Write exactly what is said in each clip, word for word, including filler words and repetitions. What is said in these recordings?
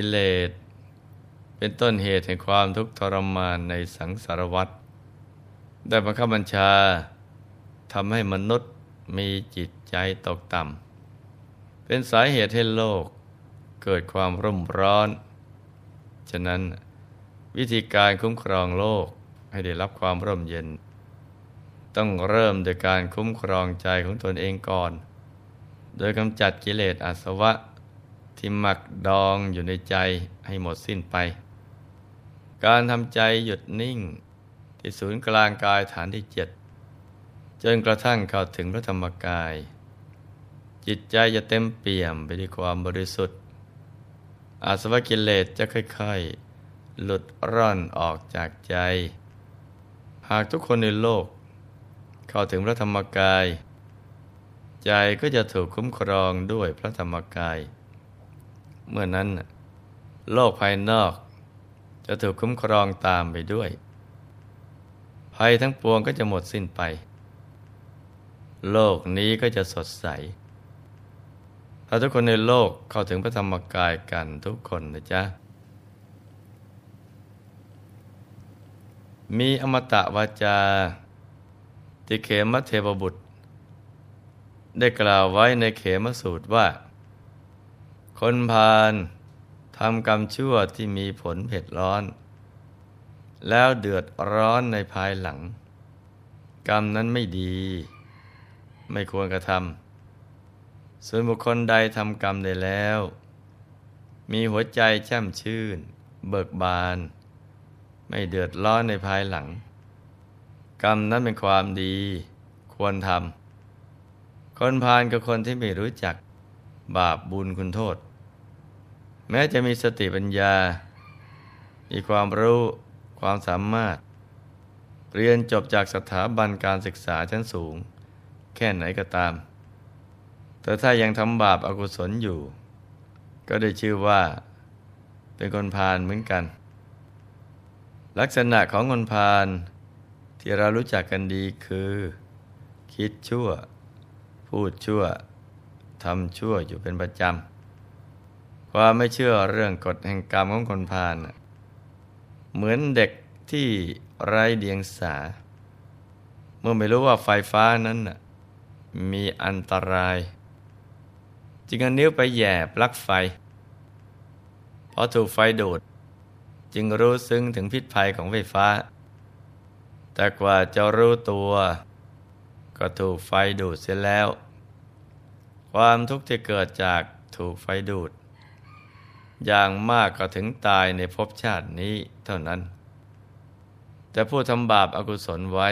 กิเลสเป็นต้นเหตุแห่งความทุกข์ทรมานในสังสารวัฏได้บังคับบัญชาทำให้มนุษย์มีจิตใจตกต่ำเป็นสาเหตุให้โลกเกิดความรุ่มร้อนฉะนั้นวิธีการคุ้มครองโลกให้ได้รับความร่มเย็นต้องเริ่มโดยการคุ้มครองใจของตนเองก่อนโดยกำจัดกิเลสอาสวะที่หมักดองอยู่ในใจให้หมดสิ้นไปการทำใจหยุดนิ่งที่ศูนย์กลางกายฐานที่เจ็ดจนกระทั่งเข้าถึงพระธรรมกายจิตใจจะเต็มเปี่ยมไปด้วยความบริสุทธิ์อาสวะกิเลสจะค่อยๆหลุดร่อนออกจากใจหากทุกคนในโลกเข้าถึงพระธรรมกายใจก็จะถูกคุ้มครองด้วยพระธรรมกายเมื่อนั้นโลกภายนอกจะถูกคุ้มครองตามไปด้วยภัยทั้งปวงก็จะหมดสิ้นไปโลกนี้ก็จะสดใสถ้าทุกคนในโลกเข้าถึงพระธรรมกายกันทุกคนนะจ๊ะมีอมตะวาจาที่เขมเทพบุตรได้กล่าวไว้ในเขมสูตรว่าคนพาลทำกรรมชั่วที่มีผลเผ็ดร้อนแล้วเดือดร้อนในภายหลังกรรมนั้นไม่ดีไม่ควรกระทำส่วนบุคคลใดทำกรรมได้แล้วมีหัวใจแช่มชื่นเบิกบานไม่เดือดร้อนในภายหลังกรรมนั้นเป็นความดีควรทำคนพาลกับคนที่ไม่รู้จักบาปบุญคุณโทษแม้จะมีสติปัญญามีความรู้ความสามารถเรียนจบจากสถาบันการศึกษาชั้นสูงแค่ไหนก็ตามแต่ถ้ายังทำบาปอกุศลอยู่ก็ได้ชื่อว่าเป็นคนพาลเหมือนกันลักษณะของคนพาลที่เรารู้จักกันดีคือคิดชั่วพูดชั่วทำชั่วอยู่เป็นประจำความไม่เชื่อเรื่องกฎแห่งกรรมของคนพาลเหมือนเด็กที่ไร้เดียงสาเมื่อไม่รู้ว่าไฟฟ้านั้นมีอันตรายจึงเอานิ้วไปแหย่ปลั๊กไฟพอถูกไฟดูดจึงรู้ซึ้งถึงพิษภัยของไฟฟ้าแต่กว่าจะรู้ตัวก็ถูกไฟดูดเสียแล้วความทุกข์ที่เกิดจากถูกไฟดูดอย่างมากก็ถึงตายในภพชาตินี้เท่านั้นแต่ผู้ทำบาปอกุศลไว้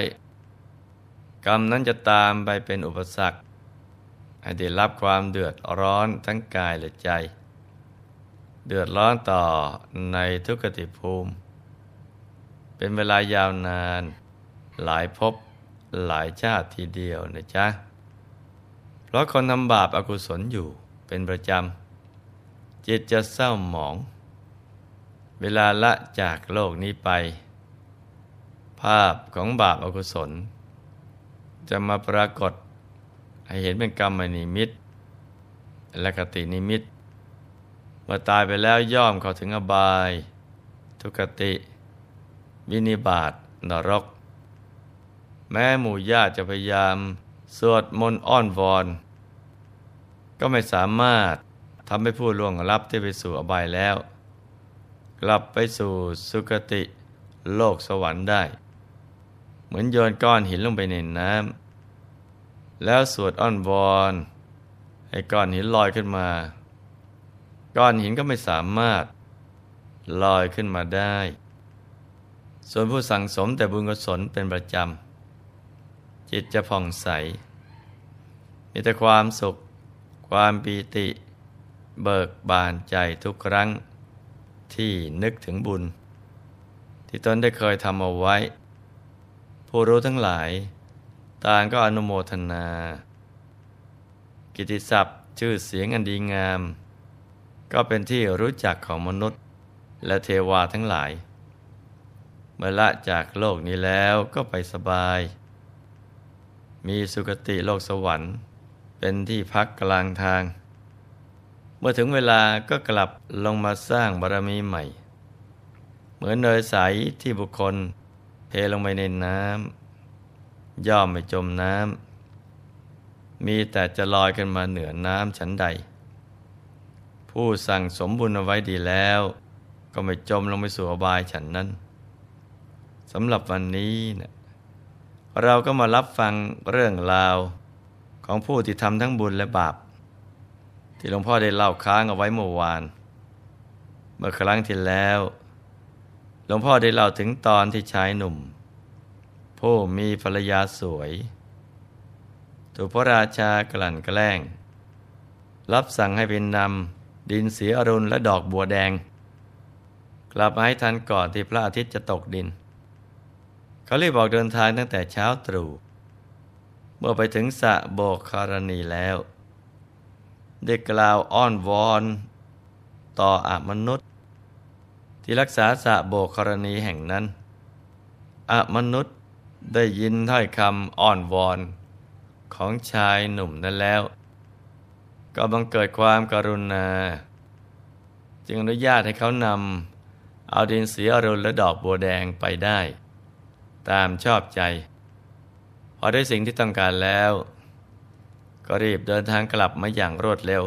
กรรมนั้นจะตามไปเป็นอุปสรรคให้ได้รับความเดือดร้อนทั้งกายและใจเดือดร้อนต่อในทุกขติภูมิเป็นเวลายาวนานหลายภพหลายชาติทีเดียวนะจ๊ะเพราะคนทำบาปอกุศลอยู่เป็นประจำจิตจะเศร้าหมองเวลาละจากโลกนี้ไปภาพของบาปอกุศลจะมาปรากฏให้เห็นเป็นกรรมนิมิตและคตินิมิตเมื่อตายไปแล้วย่อมเข้าถึงอบายทุกขติวินิบาตนรกแม้หมู่ญาติจะพยายามสวดมนต์อ้อนวอนก็ไม่สามารถทำให้ผู้ล่วงลับที่ไปสู่อบายแล้วกลับไปสู่สุคติโลกสวรรค์ได้เหมือนโยนก้อนหินลงไปในน้ำแล้วสวดอ้อนวอนให้ก้อนหินลอยขึ้นมาก้อนหินก็ไม่สามารถลอยขึ้นมาได้ส่วนผู้สั่งสมแต่บุญกุศลเป็นประจำจิตจะผ่องใสมีแต่ความสุขความปีติเบิกบานใจทุกครั้งที่นึกถึงบุญที่ตนได้เคยทำเอาไว้ผู้รู้ทั้งหลายต่างก็อนุโมทนากิตติศัพท์ชื่อเสียงอันดีงามก็เป็นที่รู้จักของมนุษย์และเทวาทั้งหลายเมื่อละจากโลกนี้แล้วก็ไปสบายมีสุคติโลกสวรรค์เป็นที่พักกลางทาง เมื่อถึงเวลาก็กลับลงมาสร้างบารมีใหม่เหมือนเนยใสที่บุคคลเทลงไปในน้ำย่อมไม่จมน้ำมีแต่จะลอยขึ้นมาเหนือน้ำฉันใดผู้สั่งสมบุญเอาไว้ดีแล้วก็ไม่จมลงไปสู่อบายฉันนั้นสำหรับวันนี้นะเราก็มารับฟังเรื่องราวของผู้ที่ทำทั้งบุญและบาปที่หลวงพ่อได้เล่าค้างเอาไว้เมื่อวานเมื่อครั้งที่แล้วหลวงพ่อได้เล่าถึงตอนที่ชายหนุ่มผู้มีภรรยาสวยถูกพระราชากลั่นแกล้งรับสั่งให้เป็นนำดินสีอรุณและดอกบัวแดงกลับมาให้ทันก่อนที่พระอาทิตย์จะตกดินเขารีบออกเดินทางตั้งแต่เช้าตรู่เมื่อไปถึงสระโบกคารณีแล้วได้กล่าวอ้อนวอนต่ออมนุษย์ที่รักษาสระโบกคารณีแห่งนั้นอมนุษย์ได้ยินถ้อยคำอ้อนวอนของชายหนุ่มนั้นแล้วก็บังเกิดความกรุณาจึงอนุญาตให้เขานำเอาดินสีอรุณและดอกบัวแดงไปได้ตามชอบใจพอได้สิ่งที่ต้องการแล้วก็รีบเดินทางกลับมาอย่างรวดเร็ว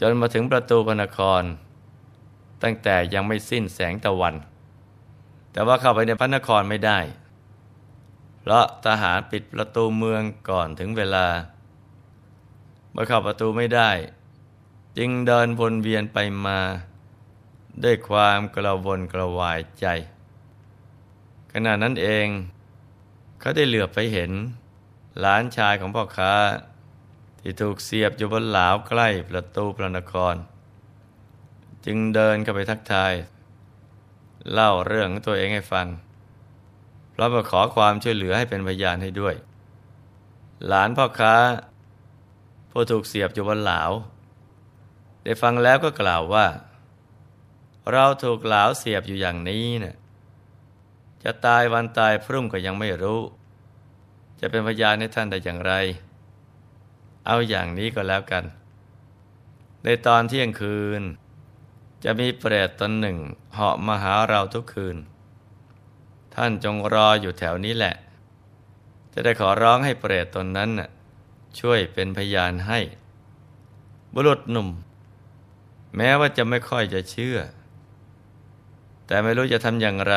จนมาถึงประตูพระนครตั้งแต่ยังไม่สิ้นแสงตะวันแต่ว่าเข้าไปในพระนครไม่ได้เพราะทหารปิดประตูเมืองก่อนถึงเวลาเมื่อเข้าประตูไม่ได้จึงเดินวนเวียนไปมาด้วยความกระวนกระวายใจขณะนั้นเองเขาได้เหลือบไปเห็นหลานชายของพ่อค้าที่ถูกเสียบอยู่บนหลาวใกล้ประตูพระนครจึงเดินเข้าไปทักทายเล่าเรื่องของตัวเองให้ฟังพร้อมกับขอความช่วยเหลือให้เป็นพยานให้ด้วยหลานพ่อค้าผู้ถูกเสียบอยู่บนหลาวได้ฟังแล้วก็กล่าวว่าเราถูกหลาวเสียบอยู่อย่างนี้เนี่ยจะตายวันตายพรุ่งก็ยังไม่รู้จะเป็นพยานให้ท่านได้อย่างไรเอาอย่างนี้ก็แล้วกันในตอนเที่ยงคืนจะมีเปรตตนหนึ่งเหาะมาหาเราทุกคืนท่านจงรออยู่แถวนี้แหละจะได้ขอร้องให้เปรตตนนั้นช่วยเป็นพยานให้บุรุษหนุ่มแม้ว่าจะไม่ค่อยจะเชื่อแต่ไม่รู้จะทำอย่างไร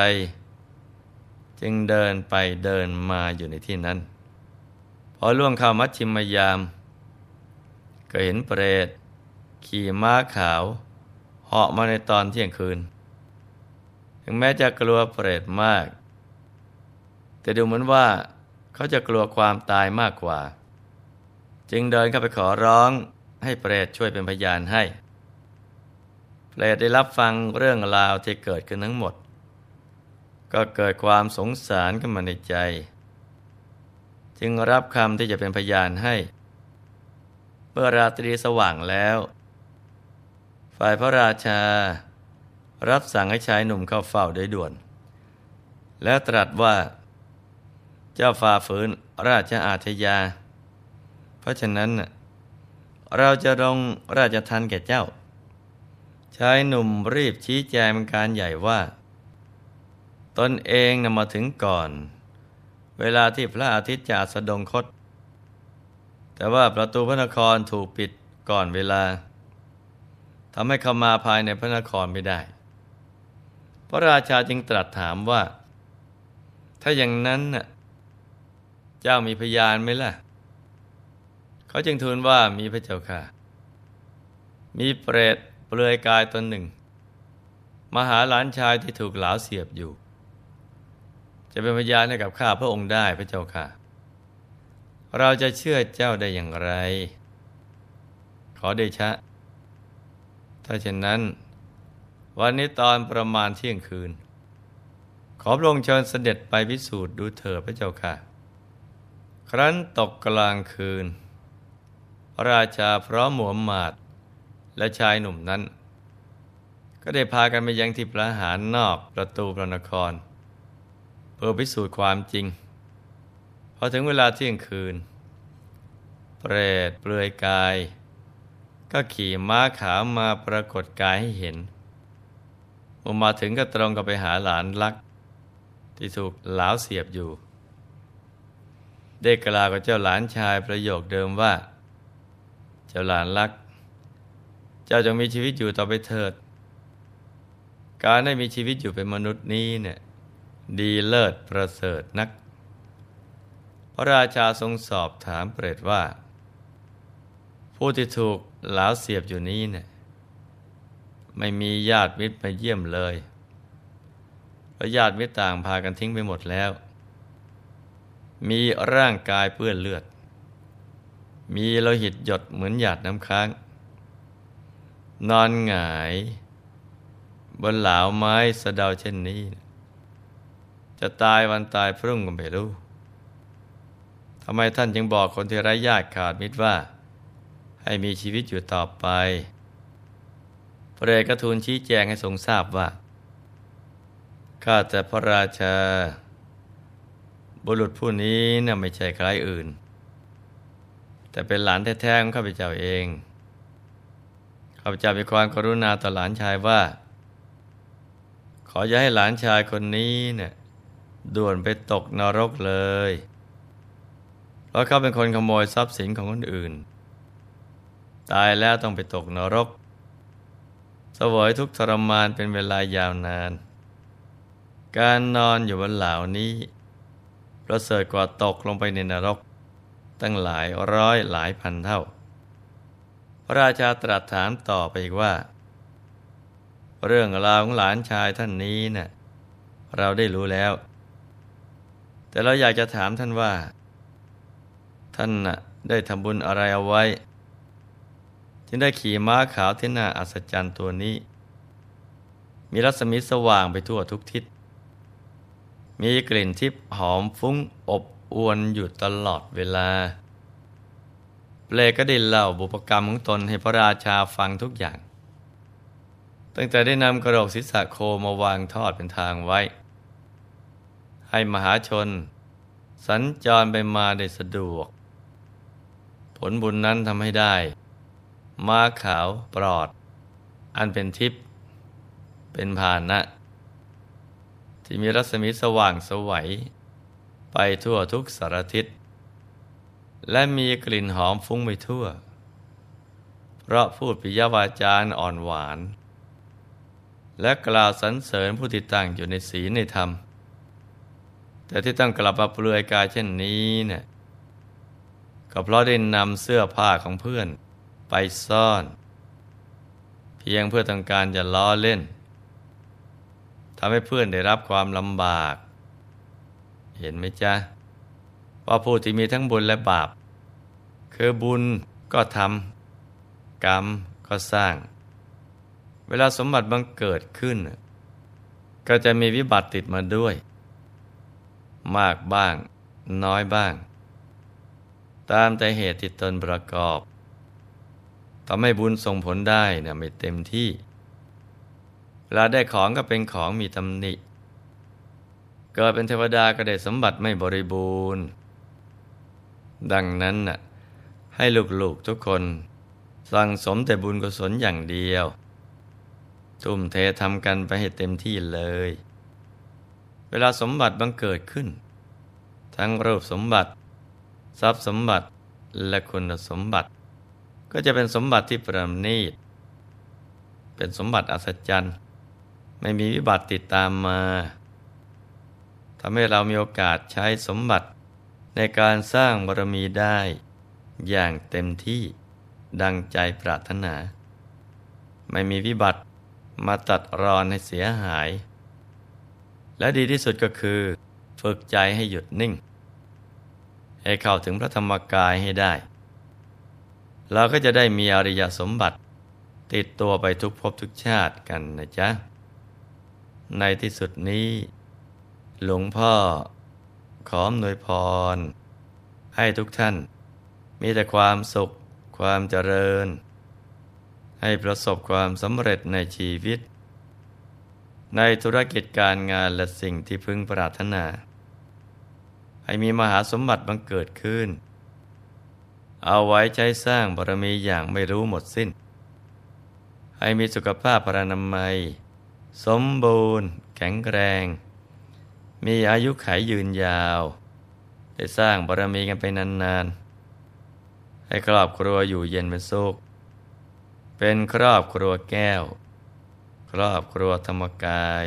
จึงเดินไปเดินมาอยู่ในที่นั้นพอล่วงเข้ามัชชิมยามก็เห็นเปรตขี่ม้าขาวเหาะมาในตอนเที่ยงคืนถึงแม้จะกลัวเปรตมากแต่ดูเหมือนว่าเขาจะกลัวความตายมากกว่าจึงเดินเข้าไปขอร้องให้เปรตช่วยเป็นพยานให้เปรตได้รับฟังเรื่องราวที่เกิดขึ้นทั้งหมดก็เกิดความสงสารขึ้นมาในใจจึงรับคำที่จะเป็นพยานให้เมื่อราตรีสว่างแล้วฝ่ายพระราชารับสั่งให้ชายหนุ่มเข้าเฝ้าโดยด่วนและตรัสว่าเจ้าฝ่าฝืนราชอาทยาเพราะฉะนั้นเราจะลงราชทัณฑ์แก่เจ้าชายหนุ่มรีบชี้แจงเป็นการใหญ่ว่าตนเองนำมาถึงก่อนเวลาที่พระอาทิตย์จะอัสดงคตแต่ว่าประตูพระนครถูกปิดก่อนเวลาทำให้เข้ามาภายในพระนครไม่ได้พระราชาจึงตรัสถามว่าถ้าอย่างนั้นเจ้ามีพยานไหมล่ะเขาจึงทูลว่ามีพระเจ้าค่ะมีเปรตเปลือยกายตนหนึ่งมาหาหลานชายที่ถูกหลาวเสียบอยู่จะเป็นพยานให้กับข้าพระองค์ได้พระเจ้าค่ะเราจะเชื่อเจ้าได้อย่างไรขอเดชะถ้าเช่นนั้นวันนี้ตอนประมาณเที่ยงคืนขอพระองค์เชิญเสด็จไปพิสูจน์ดูเถิดพระเจ้าค่ะครั้นตกกลางคืนพระราชาพร้อมหมู่หมาดและชายหนุ่มนั้นก็ได้พากันไปยังที่ประหารนอกประตูพระนครเพื่อพิสูจน์ความจริงพอถึงเวลาเที่ยงคืนเปรตเปลือยกายก็ ก็ขี่ม้าขาวมาปรากฏกายให้เห็นเมื่อมาถึงก็ตรงกับไปหาหลานรักที่ถูกหลาวเสียบอยู่ได้กล่าวกับเจ้าหลานชายประโยคเดิมว่าเจ้าหลานรักเจ้าจงมีชีวิตอยู่ต่อไปเถิดการได้มีชีวิตอยู่เป็นมนุษย์นี้เนี่ยดีเลิศประเสริฐนักพระราชาทรงสอบถามเปรตว่าผู้ที่ถูกหลาวเสียบอยู่นี้เนี่ยไม่มีญาติมิตรมาเยี่ยมเลยเพราะญาติมิตรต่างพากันทิ้งไปหมดแล้วมีร่างกายเปื้อนเลือดมีโลหิตหยดเหมือนหยาดน้ำค้างนอนหงายบนหลาวไม้สะเดาเช่นนี้จะตายวันตายพรุ่งก็ไม่รู้ทำไมท่านจึงบอกคนที่ไร้ญาติขาดมิตรว่าให้มีชีวิตอยู่ต่อไปพระเดชก็ทูลชี้แจงให้ทรงทราบว่าข้าแต่พระราชาบุรุษผู้นี้น่ะไม่ใช่ใครอื่นแต่เป็นหลานแท้ๆของข้าพเจ้าเองข้าพเจ้ามีความกรุณาต่อหลานชายว่าขออย่าให้หลานชายคนนี้เนี่ยด่วนไปตกนรกเลยเพราะเขาเป็นคนขโมยทรัพย์สินของคนอื่นตายแล้วต้องไปตกนรกเสวยทุกข์ทรมานเป็นเวลายาวนานการนอนอยู่บนเหล่านี้ประเสริฐกว่าตกลงไปในนรกตั้งหลายร้อยหลายพันเท่าพระราชาตรัสถามต่อไปอีกว่าเรื่องราวของหลานชายท่านนี้น่ะเราได้รู้แล้วแต่เราอยากจะถามท่านว่าท่านน่ะได้ทำบุญอะไรเอาไว้จึงได้ขี่ม้าขาวที่น่าอัศจรรย์ตัวนี้มีรัศมีสว่างไปทั่วทุกทิศมีกลิ่นทิพย์หอมฟุ้งอบอวลอยู่ตลอดเวลาเปรตก็ได้เล่าบุพกรรมของตนให้พระราชาฟังทุกอย่างตั้งแต่ได้นำกระโหลกศีรษะโคมาวางทอดเป็นทางไว้ให้มหาชนสัญจรไปมาได้สะดวกผลบุญนั้นทำให้ได้ม้าขาวปลอดอันเป็นทิพย์เป็นพาหนะที่มีรัศมีสว่างสวัยไปทั่วทุกสารทิศและมีกลิ่นหอมฟุ้งไปทั่วเพราะพูดปิยวาจาอ่อนหวานและกล่าวสรรเสริญผู้ที่ตั้งอยู่ในศีลในธรรมแต่ที่ต้องกลับมาเปลือยกายเช่นนี้เนี่ยก็เพราะได้นำเสื้อผ้าของเพื่อนไปซ่อนเพียงเพื่อต้องการจะล้อเล่นทำให้เพื่อนได้รับความลำบากเห็นไหมจ๊ะว่าผู้ที่มีทั้งบุญและบาปคือบุญก็ทำกรรมก็สร้างเวลาสมบัติบังเกิดขึ้นก็จะมีวิบัติติดมาด้วยมากบ้างน้อยบ้างตามแต่เหตุที่ตนประกอบทำให้บุญส่งผลได้นะไม่เต็มที่เวลาได้ของก็เป็นของมีตำหนิเกิดเป็นเทวดาก็ได้สมบัติไม่บริบูรณ์ดังนั้นน่ะให้ลูกๆทุกคนสั่งสมแต่บุญกุศลอย่างเดียวทุ่มเททำกันไปให้เต็มที่เลยเวลาสมบัติบังเกิดขึ้นทั้งรูปสมบัติทรัพย์สมบัติและคุณสมบัติก็จะเป็นสมบัติที่ประณีตเป็นสมบัติอัศจรรย์ไม่มีวิบัติติดตามมาทำให้เรามีโอกาสใช้สมบัติในการสร้างบารมีได้อย่างเต็มที่ดังใจปรารถนาไม่มีวิบัติมาตัดรอนให้เสียหายและดีที่สุดก็คือฝึกใจให้หยุดนิ่งให้เข้าถึงพระธรรมกายให้ได้เราก็จะได้มีอริยสมบัติติดตัวไปทุกภพทุกชาติกันนะจ๊ะในที่สุดนี้หลวงพ่อขออำนวยพรให้ทุกท่านมีแต่ความสุขความเจริญให้ประสบความสำเร็จในชีวิตในธุรกิจการงานและสิ่งที่พึงปรารถนาให้มีมหาสมบัติบังเกิดขึ้นเอาไว้ใช้สร้างบารมีอย่างไม่รู้หมดสิ้น ให้มีสุขภาพพรรณนามัยสมบูรณ์แข็งแรงมีอายุขัยยืนยาวได้สร้างบารมีกันไปนานๆให้ครอบครัวอยู่เย็นเป็นสุขเป็นครอบครัวแก้วครอบครัวธรรมกาย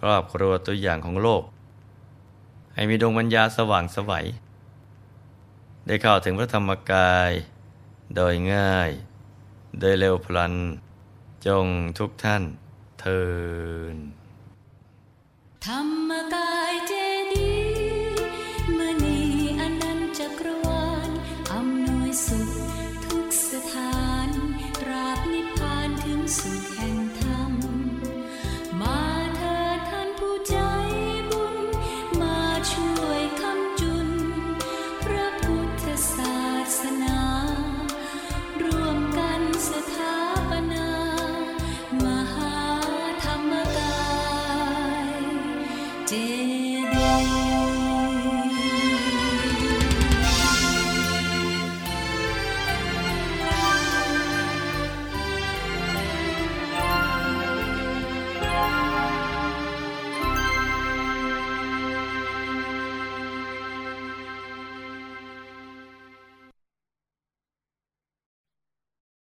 ครอบครัวตัวอย่างของโลกให้มีดวงปัญญาสว่างไสวได้เข้าถึงพระธรรมกายโดยง่ายโดยเร็วพลันจงทุกท่านเทินธรรมกายเจดีย์มณีอนันต์จักรวาลอำนวยสุขทุกสถานตราบนิพพานถึงสุข